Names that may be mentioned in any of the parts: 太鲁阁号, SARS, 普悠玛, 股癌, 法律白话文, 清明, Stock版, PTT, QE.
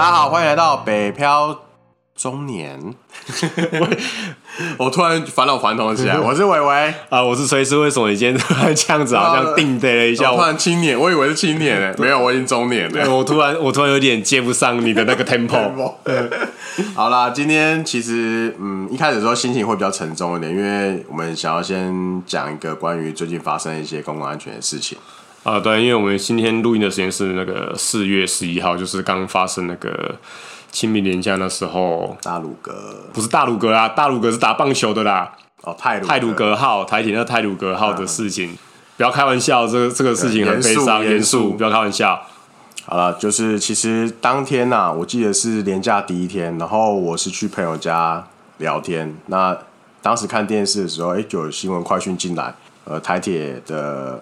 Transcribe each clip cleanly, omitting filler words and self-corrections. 大家好，欢迎来到北漂中年。我突然返老还童起来，我是伟伟啊，我是崔师。为什么你今天突然这样子，好像定得了一下？我突然青年，我以为是青年欸，没有，我已经中年了。我突然有点接不上你的那个 tempo。好啦，今天其实一开始的时候心情会比较沉重一点，因为我们想要先讲一个关于最近发生一些公共安全的事情。啊，对，因为我们今天录音的时间是那个4月11号，就是刚发生那个清明连假那时候，大鲁阁不是大鲁阁啦，大鲁阁是打棒球的啦。哦，太鲁阁号，台铁那太鲁阁号的事情，不要开玩笑，这个事情很悲伤，严肃，不要开玩笑。好了，就是其实当天啊，我记得是连假第一天，然后我是去朋友家聊天，那当时看电视的时候，就有新闻快讯进来，台铁的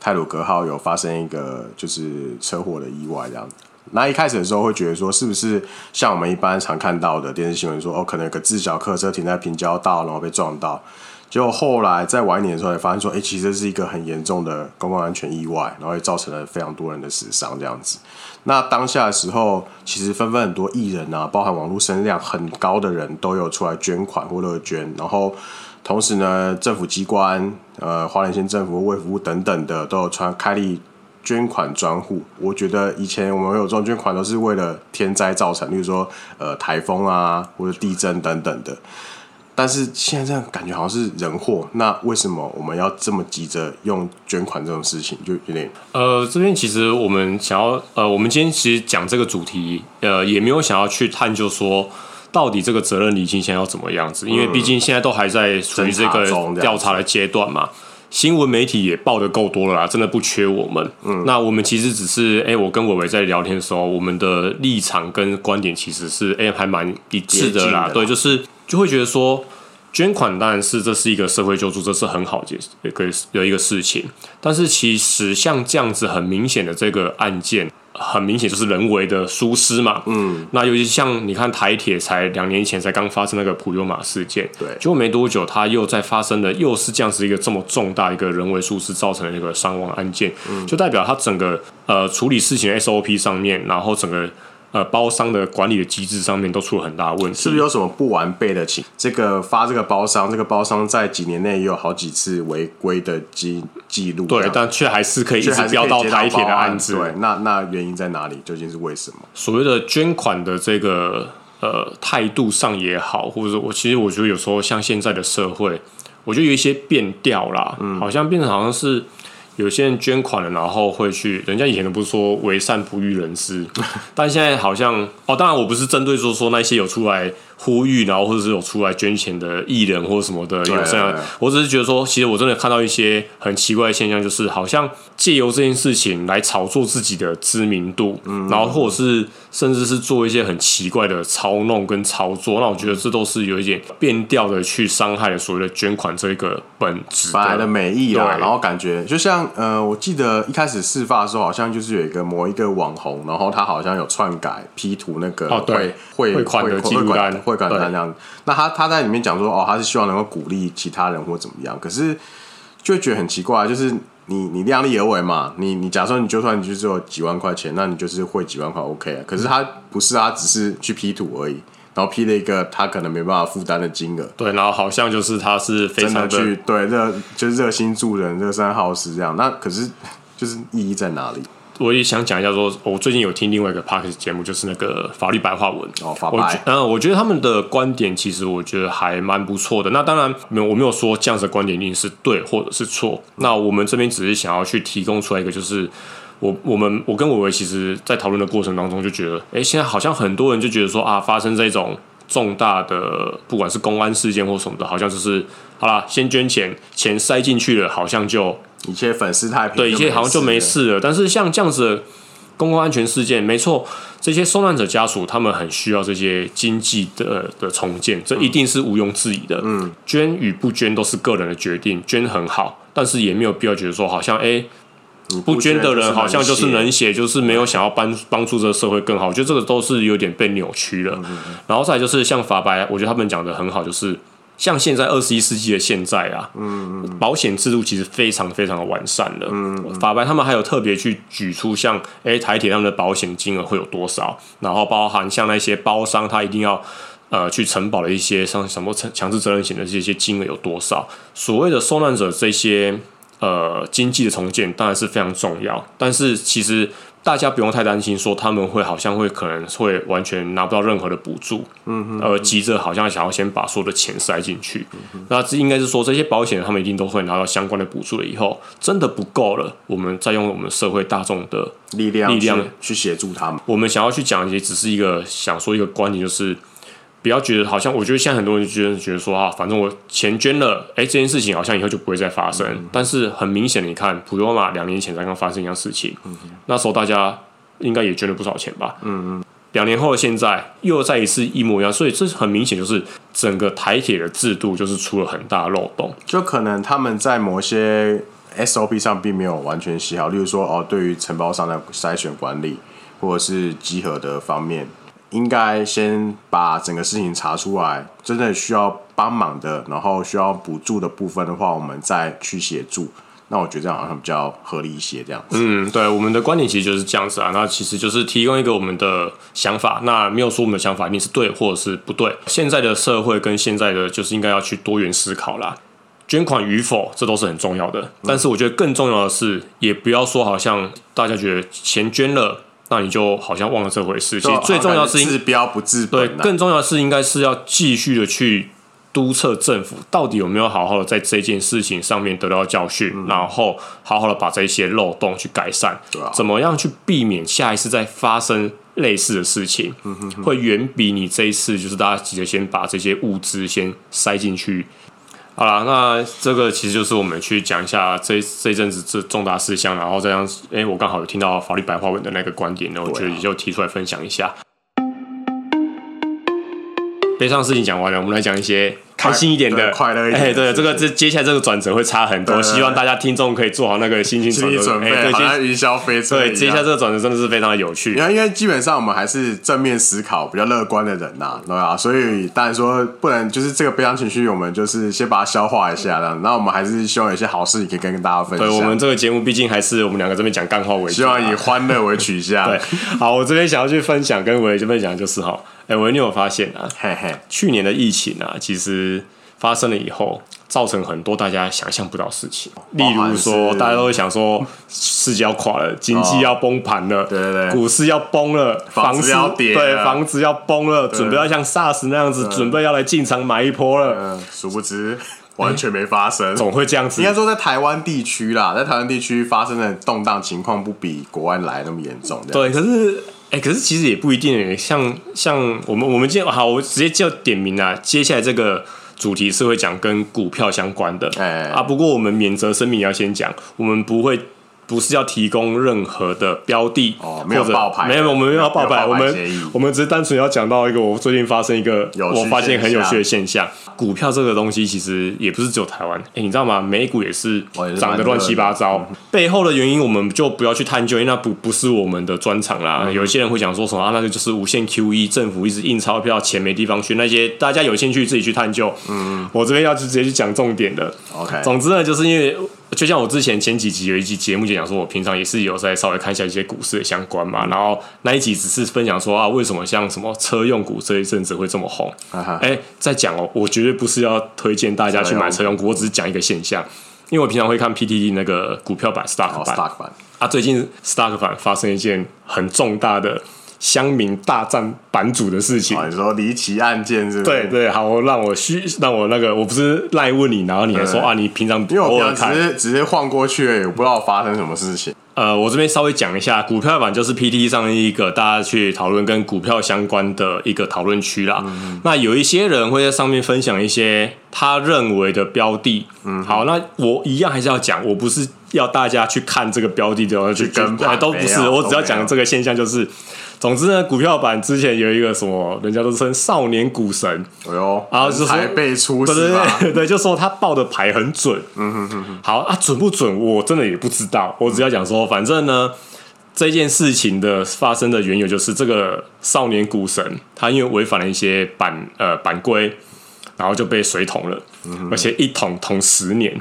太鲁阁号有发生一个就是车祸的意外这样子。那一开始的时候会觉得说，是不是像我们一般常看到的电视新闻说，可能有个自小客车停在平交道，然后被撞到。结果后来在晚一年的时候也发现说，其实这是一个很严重的公共安全意外，然后也造成了非常多人的死伤这样子。那当下的时候，其实纷纷很多艺人啊，包含网络声量很高的人都有出来捐款或乐捐，然后同时呢，政府机关、花莲县政府、卫福部等等的都有开立捐款专户。我觉得以前我们有这种捐款都是为了天灾造成，例如说台风啊或者地震等等的。但是现在这样感觉好像是人祸，那为什么我们要这么急着用捐款这种事情？就有点这边其实我们想要我们今天其实讲这个主题也没有想要去探究说到底这个责任厘清现在要怎么样子，因为毕竟现在都还在处于这个调查的阶段嘛。新闻媒体也报的够多了啦，真的不缺我们。那我们其实只是我跟伟伟在聊天的时候，我们的立场跟观点其实是还蛮一致的啦。对，就会觉得说，捐款当然是这是一个社会救助，这是很好的一个事情。但是其实像这样子很明显的这个案件，很明显就是人为的疏失嘛。那尤其像你看台铁才2年前才刚发生那个普悠玛事件，对，结果没多久它又再发生了，又是这样子一个这么重大一个人为疏失造成的一个伤亡案件，就代表它整个处理事情的 SOP 上面，然后整个包商的管理的机制上面都出了很大的问题，是不是有什么不完备的情？这个包商在几年内也有好几次违规的记录，对，但却还是可以一直标到台铁的案子。对，那原因在哪里？究竟是为什么？所谓的捐款的这个态度上也好，或者我觉得有时候像现在的社会，我觉得有一些变调啦，好像变成好像是。有些人捐款了，然后会去，人家以前都不是说为善不欲人知，但现在好像当然我不是针对说那些有出来呼吁，然后或者是有出来捐钱的艺人或什么的，有这样，我只是觉得说，其实我真的看到一些很奇怪的现象，就是好像借由这件事情来炒作自己的知名度，然后或者是甚至是做一些很奇怪的操弄跟操作，那我觉得这都是有一点变调的去伤害了所谓的捐款这个本质本来的美意啦。然后感觉就像我记得一开始事发的时候，好像就是有某一个网红，然后他好像有篡改 P 图那个汇款的记录单。会感叹这样，那他在里面讲说，他是希望能够鼓励其他人或怎么样，可是就觉得很奇怪，就是你量力而为嘛，你假设你就算你就只有几万块钱，那你就是汇几万块 OK 啊，可是他不是，他只是去 P 图而已。然后批了一个他可能没办法负担的金额，对，然后好像就是他是非常的真的去对就是热心助人、热善好施这样，那可是就是意义在哪里？我也想讲一下说，我最近有听另外一个 podcast 节目，就是那个法律白话文法白。我觉得他们的观点其实我觉得还蛮不错的。那当然，我没有说这样子的观点一定是对或者是错。那我们这边只是想要去提供出来一个，就是我跟伟伟其实在讨论的过程当中就觉得，现在好像很多人就觉得说发生这种重大的不管是公安事件或什么的，好像就是好啦，先捐钱，钱塞进去了，好像就。一切粉饰太平，对，一切好像就没事了。但是像这样子的公共安全事件，没错，这些受难者家属他们很需要这些经济的重建，这一定是毋庸置疑的。捐与不捐都是个人的决定，捐很好，但是也没有必要觉得说好像不捐的人好像就是冷血，就是没有想要帮助这个社会更好。我觉得这个都是有点被扭曲了。然后再来就是像法白，我觉得他们讲的很好，就是像现在21世纪的现在啊，保险制度其实非常非常的完善了。法白他们还有特别去举出像台铁他们的保险金额会有多少，然后包含像那些包商他一定要去承保的一些像什么强制责任险的这些金额有多少。所谓的受难者这些经济的重建当然是非常重要，但是其实大家不用太担心说他们会好像会可能会完全拿不到任何的补助，而急着好像想要先把所有的钱塞进去，那这应该是说这些保险他们一定都会拿到相关的补助了，以后真的不够了，我们再用我们社会大众的力量去协助他们。我们想要去讲也只是一个想说一个观点，就是不要觉得好像，我觉得现在很多人觉得说啊，反正我钱捐了，这件事情好像以后就不会再发生。但是很明显，你看普悠玛2年前才刚发生一样事情，那时候大家应该也捐了不少钱吧？2年后的现在又再一次一模一样，所以这很明显就是整个台铁的制度就是出了很大的漏洞，就可能他们在某些 SOP 上并没有完全写好，例如说对于承包商的筛选管理或者是集合的方面。应该先把整个事情查出来，真的需要帮忙的，然后需要补助的部分的话，我们再去协助。那我觉得这样好像比较合理一些，这样子。对，我们的观点其实就是这样子啊。那其实就是提供一个我们的想法，那没有说我们的想法一定是对或者是不对。现在的社会跟现在的就是应该要去多元思考啦。捐款与否，这都是很重要的。但是我觉得更重要的是，也不要说好像大家觉得钱捐了。那你就好像忘了这回事。其实最重要的是治标不治本，对，更重要的是应该是要继续的去督测政府到底有没有好好的在这件事情上面得到教训，然后好好的把这些漏洞去改善，怎么样去避免下一次再发生类似的事情，会远比你这一次就是大家急着先把这些物资先塞进去。好啦，那这个其实就是我们去讲一下这阵子这重大事项，然后再让我刚好有听到法律白话文的那个观点呢，我觉得也就提出来分享一下。悲伤的事情讲完了，我们来讲一些开心一点的、快乐一点的。对，这接下来这个转折会差很多，希望大家听众可以做好那个心情准备。好像云霄飞车。对，接下来这个转折真的是非常的有趣。因为基本上我们还是正面思考、比较乐观的人呐，对啊，所以当然说不能就是这个悲伤情绪，我们就是先把它消化一下啦。那我们还是希望有些好事也可以跟大家分享。对，我们这个节目毕竟还是我们两个这边讲干话为主，希望以欢乐为取向。对，好，我这边想要去分享，跟我这边讲就是哈。我你有发现啊，去年的疫情啊，其实发生了以后，造成很多大家想象不到的事情。例如说，大家都会想说，世界要垮了，经济要崩盘了，对，股市要崩了，房子要跌了，对，房子要崩了，准备要像 SARS 那样子，准备要来进场买一波了。殊不知。完全没发生，总会这样子。应该说在台湾地区啦，在台湾地区发生的动荡情况不比国外来那么严重。对，可是其实也不一定。像我们今天好，我直接就点名啦。接下来这个主题是会讲跟股票相关的，不过我们免责声明要先讲，我们不是要提供任何的标的，没有爆牌，我们没有爆牌，我们只是单纯要讲到一个我最近发生一个我发现很有趣的现象。股票这个东西其实也不是只有台湾，你知道吗？美股也是涨得乱七八糟，背后的原因我们就不要去探究，因为那不是我们的专长啦。有些人会讲说什么那就是无限 QE， 政府一直印钞票，钱没地方去，那些大家有兴趣自己去探究。我这边要直接去讲重点的。总之呢，就是因为。就像我之前前几集有一集节目就讲说，我平常也是有在稍微看一下一些股市的相关嘛，然后那一集只是分享说为什么像什么车用股这一阵子会这么红。再讲我绝对不是要推荐大家去买车用股，我只是讲一个现象，因为我平常会看 PTT 那个股票版 Stock 版，最近 Stock 版发生一件很重大的。乡民大战版主的事情，你说离奇案件是不是？对，好，让我那个，我不是赖问你，然后你还说你平常因为我只是晃过去而已，我不知道发生什么事情。我这边稍微讲一下，股票版就是 PTT 上一个大家去讨论跟股票相关的一个讨论区啦。那有一些人会在上面分享一些他认为的标的。好，那我一样还是要讲，我不是要大家去看这个标的的去跟盘，都不是，我只要讲这个现象就是。总之呢，股票版之前有一个什么，人家都称少年股神，然后就牌辈出是吧？对，就说他报的牌很准。好啊，准不准我真的也不知道，我只要讲说，反正呢，这件事情的发生的缘由就是这个少年股神他因为违反了一些版规，然后就被水桶了，而且一桶桶10年。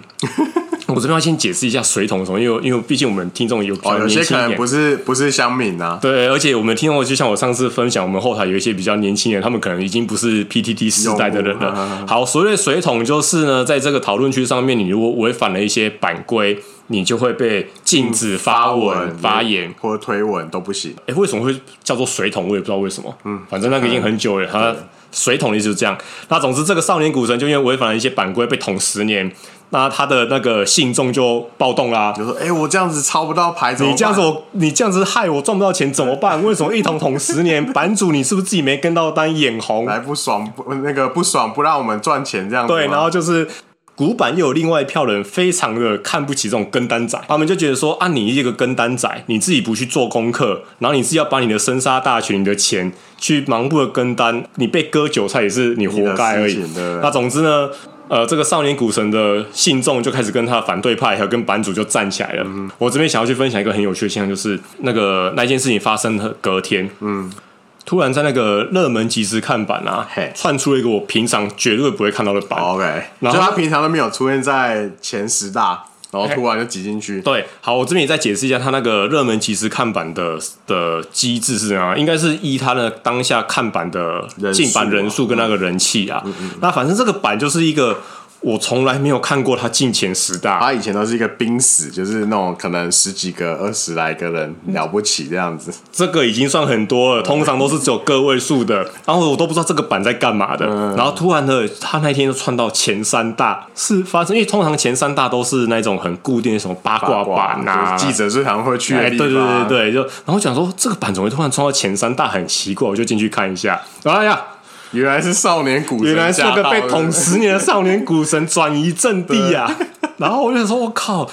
我这边要先解释一下水桶什么，因为毕竟我们听众有比较年轻一点，有些可能不是乡民啊。对，而且我们听众就像我上次分享，我们后台有一些比较年轻人，他们可能已经不是 PTT 世代的人了。好，所谓的水桶就是呢，在这个讨论区上面，你如果违反了一些版规，你就会被禁止发文、发言或推文都不行。为什么会叫做水桶？我也不知道为什么。反正那个已经很久了。它水桶的意思就是这样。那总之，这个少年股神就因为违反了一些版规，被捅10年。那他的那个信众就暴动啦，就说：“我这样子抄不到牌怎么办？你这样子害我赚不到钱怎么办？为什么一桶桶10年？版主你是不是自己没跟到单眼红？来不爽不让我们赚钱这样子？”对，然后就是。古板又有另外一票人非常的看不起这种跟单仔，他们就觉得说啊，你一个跟单仔，你自己不去做功课，然后你自己要把你的生杀大权、你的钱去盲目的跟单，你被割韭菜也是你活该而已。那总之呢，这个少年股神的信众就开始跟他的反对派还有跟版主就站起来了。我这边想要去分享一个很有趣的现象，就是那件事情发生的隔天，突然在那个热门即时看板啊，窜出了一个我平常绝对不会看到的版。OK， 然后他平常都没有出现在前10大，然后突然就挤进去。对，好，我这边也再解释一下他那个热门即时看板的机制是怎样，应该是依他的当下看板的进版人数跟那个人气啊。那反正这个版就是一个。我从来没有看过他进前10大，他以前都是一个濒死，就是那种可能10几个、20来个人了不起这样子。这个已经算很多了，通常都是只有个位数的。然后我都不知道这个版在干嘛的，然后突然的他那天就窜到前3大，是发生因为通常前3大都是那种很固定的什么八卦版啊，就是、记者最常会去的地方。对，就然后想说这个版怎么会突然窜到前3大，很奇怪，我就进去看一下。哎呀！原来是少年股神，原来是那个被捅10年的少年股神转移阵地啊！然后我就说：“我靠，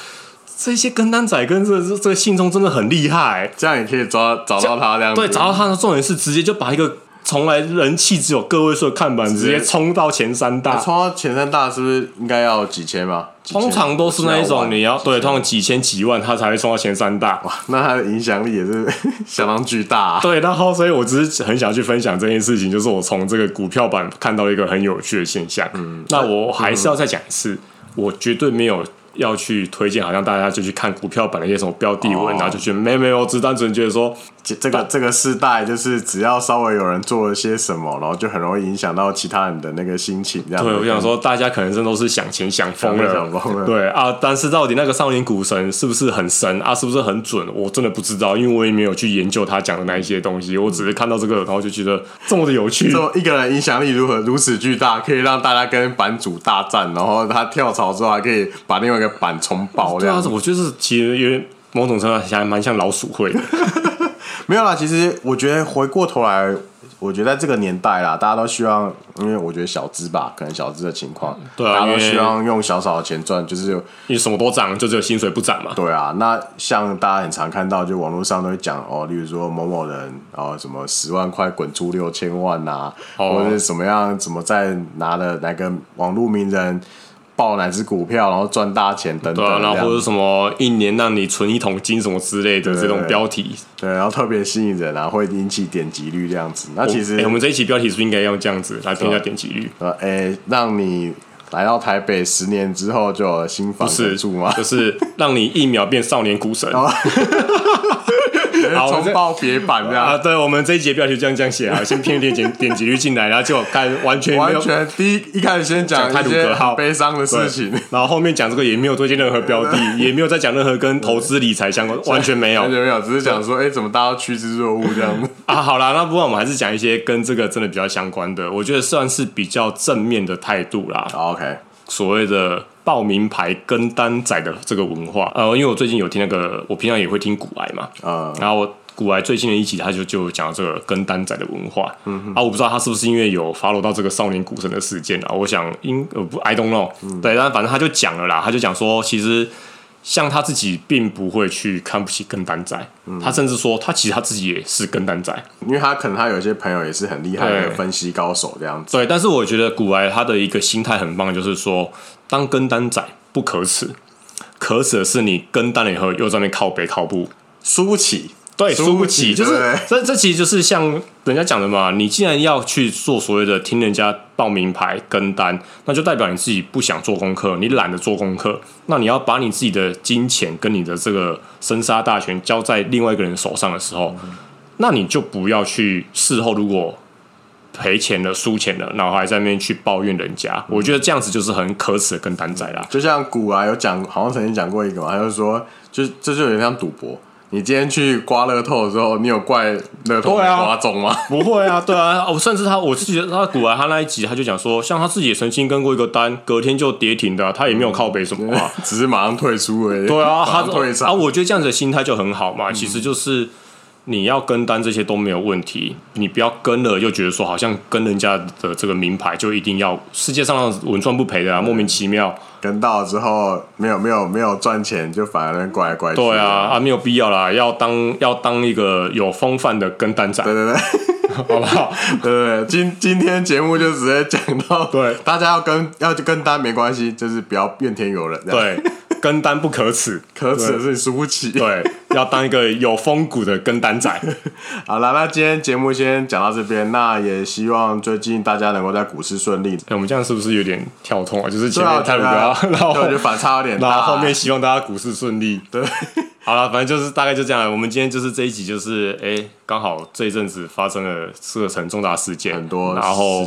这些跟单仔跟这个信众真的很厉害、欸，这样也可以找到他这样子。”对，找到他的重点是直接就把一个从来人气只有个位数的看板直接冲到前3大，冲到前3大是不是应该要几千吧？通常都是那一种你要对，通常几千几万他才会冲到前3大。哇，那他的影响力也是相当巨大、啊。对，然后所以我只是很想去分享这件事情，就是我从这个股票版看到一个很有趣的现象。那我还是要再讲一次，我绝对没有要去推荐，好像大家就去看股票版的一些什么标的文，然后就觉得没有，我只单纯觉得说这个世代就是只要稍微有人做了些什么，然后就很容易影响到其他人的那个心情这样。对，我想说大家可能真的都是想钱想疯了，对啊，但是到底那个少年股神是不是很神啊，是不是很准，我真的不知道，因为我也没有去研究他讲的那一些东西，我只是看到这个然后就觉得这么的有趣，这一个人影响力如此巨大，可以让大家跟版主大战，然后他跳槽之后还可以把另外一个版重爆这样。对啊，我就是其实有点某种程度还蛮像老鼠会的。没有啦，其实我觉得回过头来，我觉得在这个年代啦，大家都希望，因为我觉得小资吧，可能小资的情况，对啊，大家都希望用小少的钱赚，就是因为什么都涨，就只有薪水不涨嘛。对啊，那像大家很常看到，就网络上都会讲哦，例如说某某人哦，什么10万块滚出6000万啊，或者是怎么样，怎么再拿了哪个网络名人。爆哪只股票，然后赚大钱等等，对、啊，然后或者什么一年让你存1桶金什么之类的这种标题，对，然后特别吸引人啊，会引起点击率这样子。那其实我们这一期标题是不是应该用这样子来评价点击率？让你来到台北10年之后就有新房子住吗？就是让你1秒变少年股神。冲爆别版这样啊！对，我们这一节标题这样写啊，先骗一点点击率进来，然后就看完全第一开始先讲一些很悲伤的事情，然后后面讲这个也没有推荐任何标的，也没有再讲任何跟投资理财相关，完全没有，只是讲说怎么大家趋之若鹜这样啊。好啦，那不然我们还是讲一些跟这个真的比较相关的，我觉得算是比较正面的态度啦。OK， 所谓的。报名牌跟单仔的这个文化，因为我最近有听那个，我平常也会听股癌嘛，然后我股癌最新的一集，他就讲到这个跟单仔的文化，啊，我不知道他是不是因为有 follow 到这个少年股神的事件啊，我想I don't know，对，但反正他就讲了啦，他就讲说，其实像他自己并不会去看不起跟单仔，他甚至说他其实他自己也是跟单仔，因为他可能他有一些朋友也是很厉害的分析高手这样子，对，但是我觉得股癌他的一个心态很棒，就是说。当跟单仔不可耻，可耻的是你跟单了以后又在那边靠北靠步，输不起，对，输不起，就是这其实就是像人家讲的嘛，你既然要去做所谓的听人家报名牌跟单，那就代表你自己不想做功课，你懒得做功课，那你要把你自己的金钱跟你的这个生杀大权交在另外一个人手上的时候，那你就不要去事后如果赔钱了输钱了然后还在那边去抱怨人家，我觉得这样子就是很可耻的跟单仔啦。就像古来有讲，好像曾经讲过一个嘛，他就说就有点像赌博，你今天去刮乐透的时候，你有怪乐透刮中吗？不会啊，对啊，甚至我自己他古来他那一集他就讲说，像他自己也曾经跟过一个单，隔天就跌停的啊，他也没有靠北什么啊，只是马上退出而已。对啊，他退场啊，我觉得这样子的心态就很好嘛，其实就是你要跟单这些都没有问题，你不要跟了又觉得说好像跟人家的这个名牌就一定要，世界上稳赚不赔的啊，莫名其妙跟到之后没有赚钱就反而怪来怪去。对啊啊，没有必要啦，要当一个有风范的跟单仔。对对对。好不好？对，今天节目就直接讲到，对，大家要跟单没关系，就是不要怨天尤人。对，跟单不可耻，可耻的是你输不起。对，要当一个有风骨的跟单仔。好了，那今天节目先讲到这边，那也希望最近大家能够在股市顺利。我们这样是不是有点跳痛啊？就是前面太无聊，然后我觉得反差有点大，然后后面希望大家股市顺利。对。好了，反正就是大概就这样了。我们今天就是这一集，就是刚好这一阵子发生了社城重大事件，很多事情，然后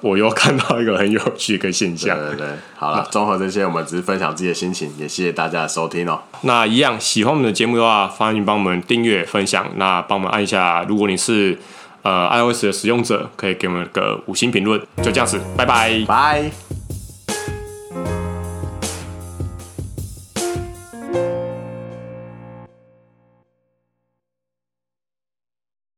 我又看到一个很有趣的现象。对对对，好了，综合这些，我们只是分享自己的心情，也谢谢大家的收听哦。那一样，喜欢我们的节目的话，欢迎帮我们订阅、分享，那帮我们按一下。如果你是iOS 的使用者，可以给我们个5星评论。就这样子，拜拜，拜。